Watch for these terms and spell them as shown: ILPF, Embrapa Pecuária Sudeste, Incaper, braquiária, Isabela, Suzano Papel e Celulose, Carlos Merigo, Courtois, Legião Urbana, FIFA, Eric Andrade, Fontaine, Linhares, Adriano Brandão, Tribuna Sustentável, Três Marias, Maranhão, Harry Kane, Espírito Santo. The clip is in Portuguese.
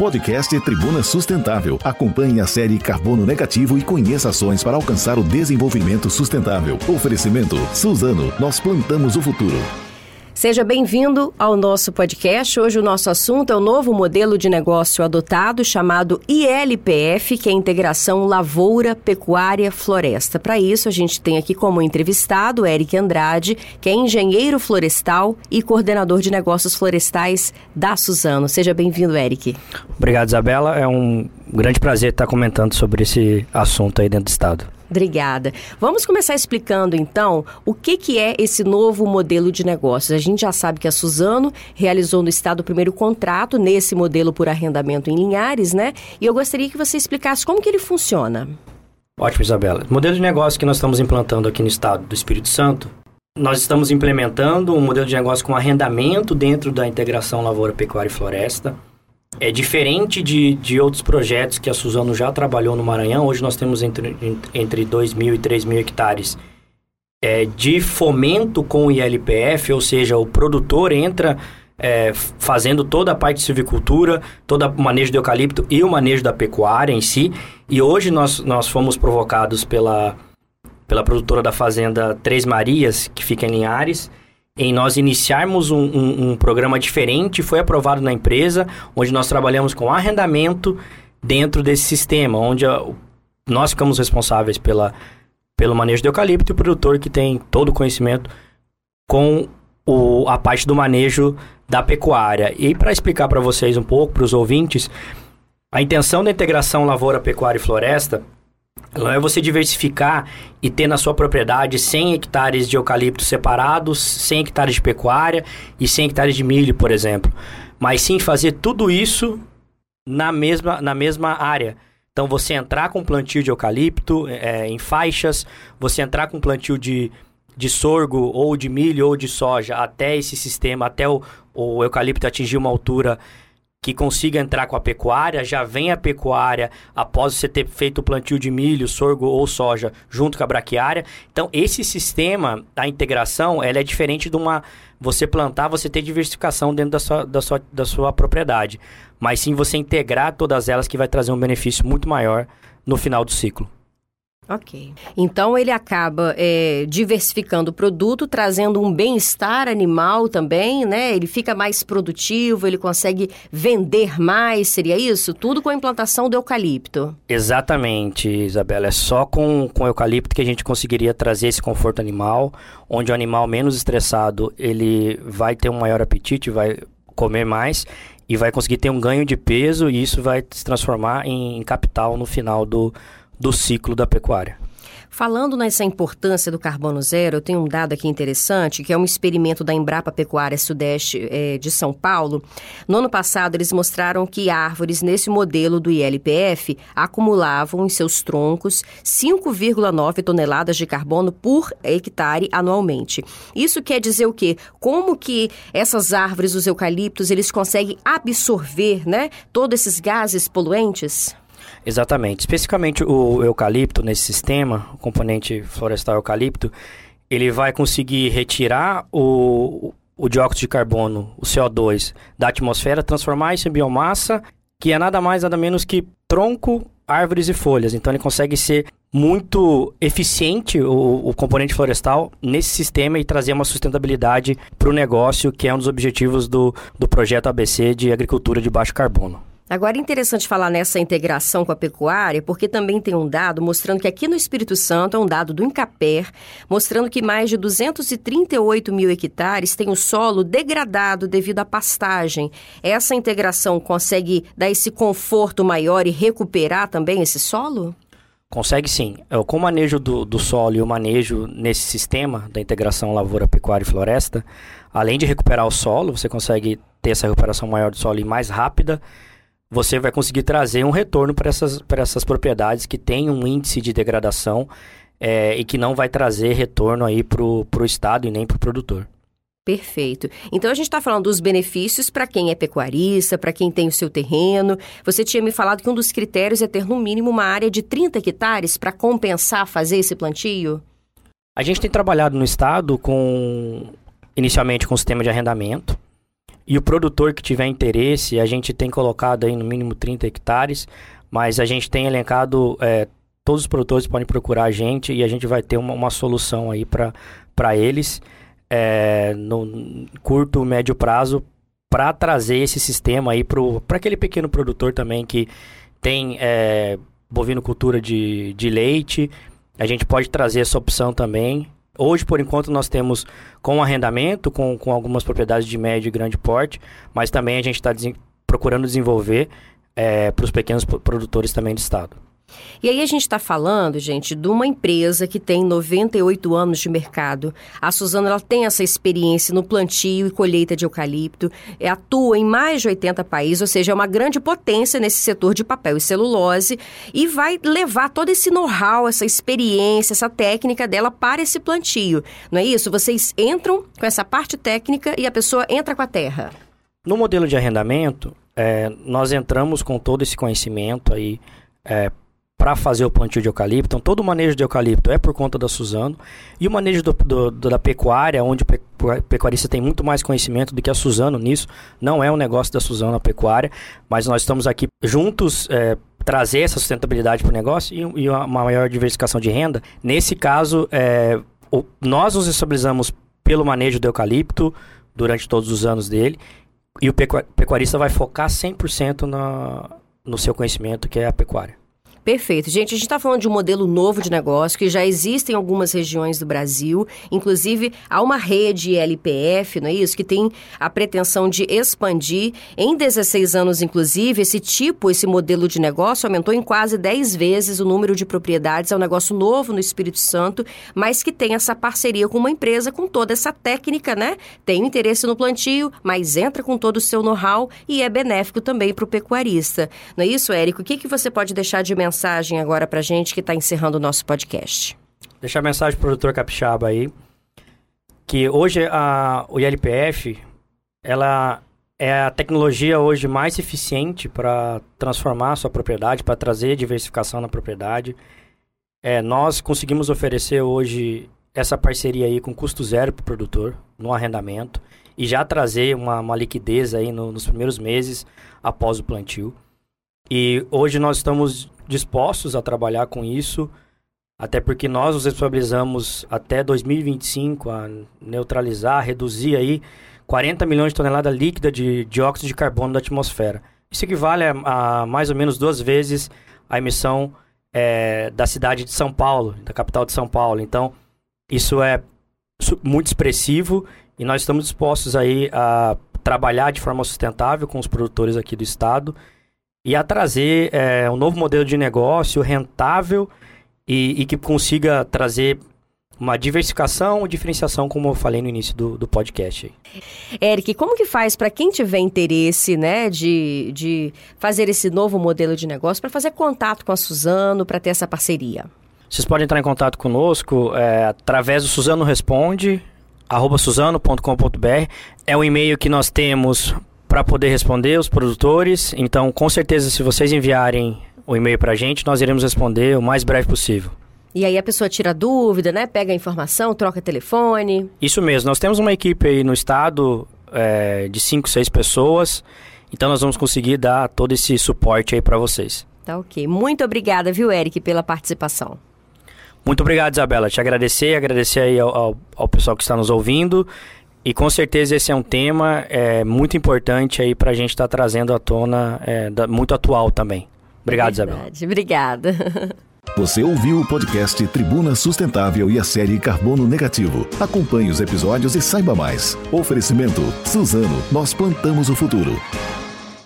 Podcast Tribuna Sustentável. Acompanhe a série Carbono Negativo e conheça ações para alcançar o desenvolvimento sustentável. Oferecimento Suzano. Nós plantamos o futuro. Seja bem-vindo ao nosso podcast. Hoje o nosso assunto é o novo modelo de negócio adotado chamado ILPF, que é a integração lavoura, pecuária, floresta. Para isso, a gente tem aqui como entrevistado o Eric Andrade, que é engenheiro florestal e coordenador de negócios florestais da Suzano. Seja bem-vindo, Eric. Obrigado, Isabela. É um grande prazer estar comentando sobre esse assunto aí dentro do Estado. Obrigada. Vamos começar explicando, então, o que é esse novo modelo de negócios. A gente já sabe que a Suzano realizou no Estado o primeiro contrato nesse modelo por arrendamento em Linhares, né? E eu gostaria que você explicasse como que ele funciona. Ótimo, Isabela. O modelo de negócio que nós estamos implantando aqui no Estado do Espírito Santo, nós estamos implementando um modelo de negócio com arrendamento dentro da integração lavoura, pecuária e floresta. É diferente de outros projetos que a Suzano já trabalhou no Maranhão. Hoje nós temos entre 2.000 e 3.000 hectares de fomento com o ILPF, ou seja, o produtor entra fazendo toda a parte de silvicultura, todo o manejo do eucalipto e o manejo da pecuária em si. E hoje nós fomos provocados pela produtora da fazenda Três Marias, que fica em Linhares, em nós iniciarmos um programa diferente. Foi aprovado na empresa, onde nós trabalhamos com arrendamento dentro desse sistema, onde nós ficamos responsáveis pelo manejo do eucalipto, e o produtor que tem todo o conhecimento com a parte do manejo da pecuária. E para explicar para vocês um pouco, para os ouvintes, a intenção da integração lavoura, pecuária e floresta é você diversificar e ter na sua propriedade 100 hectares de eucalipto separados, 100 hectares de pecuária e 100 hectares de milho, por exemplo. Mas sim fazer tudo isso na mesma área. Então, você entrar com plantio de eucalipto em faixas, você entrar com plantio de sorgo ou de milho ou de soja até esse sistema, até o eucalipto atingir uma altura que consiga entrar com a pecuária. Já vem a pecuária após você ter feito o plantio de milho, sorgo ou soja junto com a braquiária. Então, esse sistema, a integração, ela é diferente de você plantar, você ter diversificação dentro da sua propriedade. Mas sim você integrar todas elas, que vai trazer um benefício muito maior no final do ciclo. Ok. Então, ele acaba diversificando o produto, trazendo um bem-estar animal também, né? Ele fica mais produtivo, ele consegue vender mais, seria isso? Tudo com a implantação do eucalipto. Exatamente, Isabela. É só com o eucalipto que a gente conseguiria trazer esse conforto animal, onde o animal menos estressado, ele vai ter um maior apetite, vai comer mais e vai conseguir ter um ganho de peso, e isso vai se transformar em capital no final do ciclo da pecuária. Falando nessa importância do carbono zero, eu tenho um dado aqui interessante, que é um experimento da Embrapa Pecuária Sudeste de São Paulo. No ano passado, eles mostraram que árvores nesse modelo do ILPF acumulavam em seus troncos 5,9 toneladas de carbono por hectare anualmente. Isso quer dizer o quê? Como que essas árvores, os eucaliptos, eles conseguem absorver, né, todos esses gases poluentes? Exatamente. Especificamente o eucalipto, nesse sistema, o componente florestal eucalipto, ele vai conseguir retirar o dióxido de carbono, o CO2, da atmosfera, transformar isso em biomassa, que é nada mais, nada menos que tronco, árvores e folhas. Então, ele consegue ser muito eficiente, o componente florestal, nesse sistema, e trazer uma sustentabilidade para o negócio, que é um dos objetivos do projeto ABC de agricultura de baixo carbono. Agora, é interessante falar nessa integração com a pecuária, porque também tem um dado mostrando que aqui no Espírito Santo, é um dado do Incaper, mostrando que mais de 238 mil hectares têm o solo degradado devido à pastagem. Essa integração consegue dar esse conforto maior e recuperar também esse solo? Consegue sim. Com o manejo do solo e o manejo nesse sistema da integração lavoura, pecuária e floresta, além de recuperar o solo, você consegue ter essa recuperação maior do solo e mais rápida. Você vai conseguir trazer um retorno para essas propriedades que têm um índice de degradação e que não vai trazer retorno aí para o Estado e nem para o produtor. Perfeito. Então, a gente está falando dos benefícios para quem é pecuarista, para quem tem o seu terreno. Você tinha me falado que um dos critérios é ter, no mínimo, uma área de 30 hectares para compensar fazer esse plantio? A gente tem trabalhado no Estado inicialmente com o sistema de arrendamento. E o produtor que tiver interesse, a gente tem colocado aí no mínimo 30 hectares, mas a gente tem elencado, todos os produtores podem procurar a gente e a gente vai ter uma solução aí para eles, no curto, médio prazo, para trazer esse sistema aí para aquele pequeno produtor também que tem bovinocultura de leite. A gente pode trazer essa opção também. Hoje, por enquanto, nós temos com arrendamento, com algumas propriedades de médio e grande porte, mas também a gente está procurando desenvolver para os pequenos produtores também do estado. E aí a gente está falando, gente, de uma empresa que tem 98 anos de mercado. A Suzano, ela tem essa experiência no plantio e colheita de eucalipto, atua em mais de 80 países, ou seja, é uma grande potência nesse setor de papel e celulose e vai levar todo esse know-how, essa experiência, essa técnica dela para esse plantio. Não é isso? Vocês entram com essa parte técnica e a pessoa entra com a terra. No modelo de arrendamento, nós entramos com todo esse conhecimento aí, para fazer o plantio de eucalipto. Então, todo o manejo de eucalipto é por conta da Suzano. E o manejo da pecuária, onde o pecuarista tem muito mais conhecimento do que a Suzano nisso. Não é um negócio da Suzano a pecuária, mas nós estamos aqui juntos trazer essa sustentabilidade para o negócio e uma maior diversificação de renda. Nesse caso, nós nos responsabilizamos pelo manejo do eucalipto durante todos os anos dele e o pecuarista vai focar 100% no seu conhecimento, que é a pecuária. Perfeito. Gente, a gente está falando de um modelo novo de negócio que já existe em algumas regiões do Brasil. Inclusive, há uma rede ILPF, não é isso? Que tem a pretensão de expandir. Em 16 anos, inclusive, esse modelo de negócio aumentou em quase 10 vezes o número de propriedades. É um negócio novo no Espírito Santo, mas que tem essa parceria com uma empresa, com toda essa técnica, né? Tem interesse no plantio, mas entra com todo o seu know-how e é benéfico também para o pecuarista. Não é isso, Érico? O que você pode deixar de mensagem agora pra gente que está encerrando o nosso podcast? Deixar a mensagem pro produtor capixaba aí, que hoje o ILPF, ela é a tecnologia hoje mais eficiente para transformar a sua propriedade, para trazer diversificação na propriedade. Nós conseguimos oferecer hoje essa parceria aí com custo zero pro produtor, no arrendamento, e já trazer uma liquidez aí nos primeiros meses após o plantio. E hoje nós estamos dispostos a trabalhar com isso, até porque nós nos responsabilizamos até 2025 a neutralizar, reduzir aí 40 milhões de toneladas líquidas de dióxido de carbono da atmosfera. Isso equivale a mais ou menos 2 vezes a emissão da cidade de São Paulo, da capital de São Paulo. Então, isso é muito expressivo e nós estamos dispostos aí a trabalhar de forma sustentável com os produtores aqui do estado e a trazer um novo modelo de negócio rentável e que consiga trazer uma diversificação ou diferenciação, como eu falei no início do podcast. Eric, como que faz para quem tiver interesse, né, de fazer esse novo modelo de negócio, para fazer contato com a Suzano, para ter essa parceria? Vocês podem entrar em contato conosco através do Suzano Responde, @suzano.com.br. É o e-mail que nós temos para poder responder os produtores. Então, com certeza, se vocês enviarem o e-mail para a gente, nós iremos responder o mais breve possível. E aí a pessoa tira dúvida, né? Pega a informação, troca telefone. Isso mesmo. Nós temos uma equipe aí no estado de 5, 6 pessoas. Então, nós vamos conseguir dar todo esse suporte aí para vocês. Tá ok. Muito obrigada, viu, Eric, pela participação. Muito obrigado, Isabela. Te agradecer aí ao pessoal que está nos ouvindo. E com certeza esse é um tema muito importante aí para a gente estar trazendo à tona, muito atual também. Obrigado, Isabela. Obrigada. Você ouviu o podcast Tribuna Sustentável e a série Carbono Negativo. Acompanhe os episódios e saiba mais. Oferecimento Suzano, nós plantamos o futuro.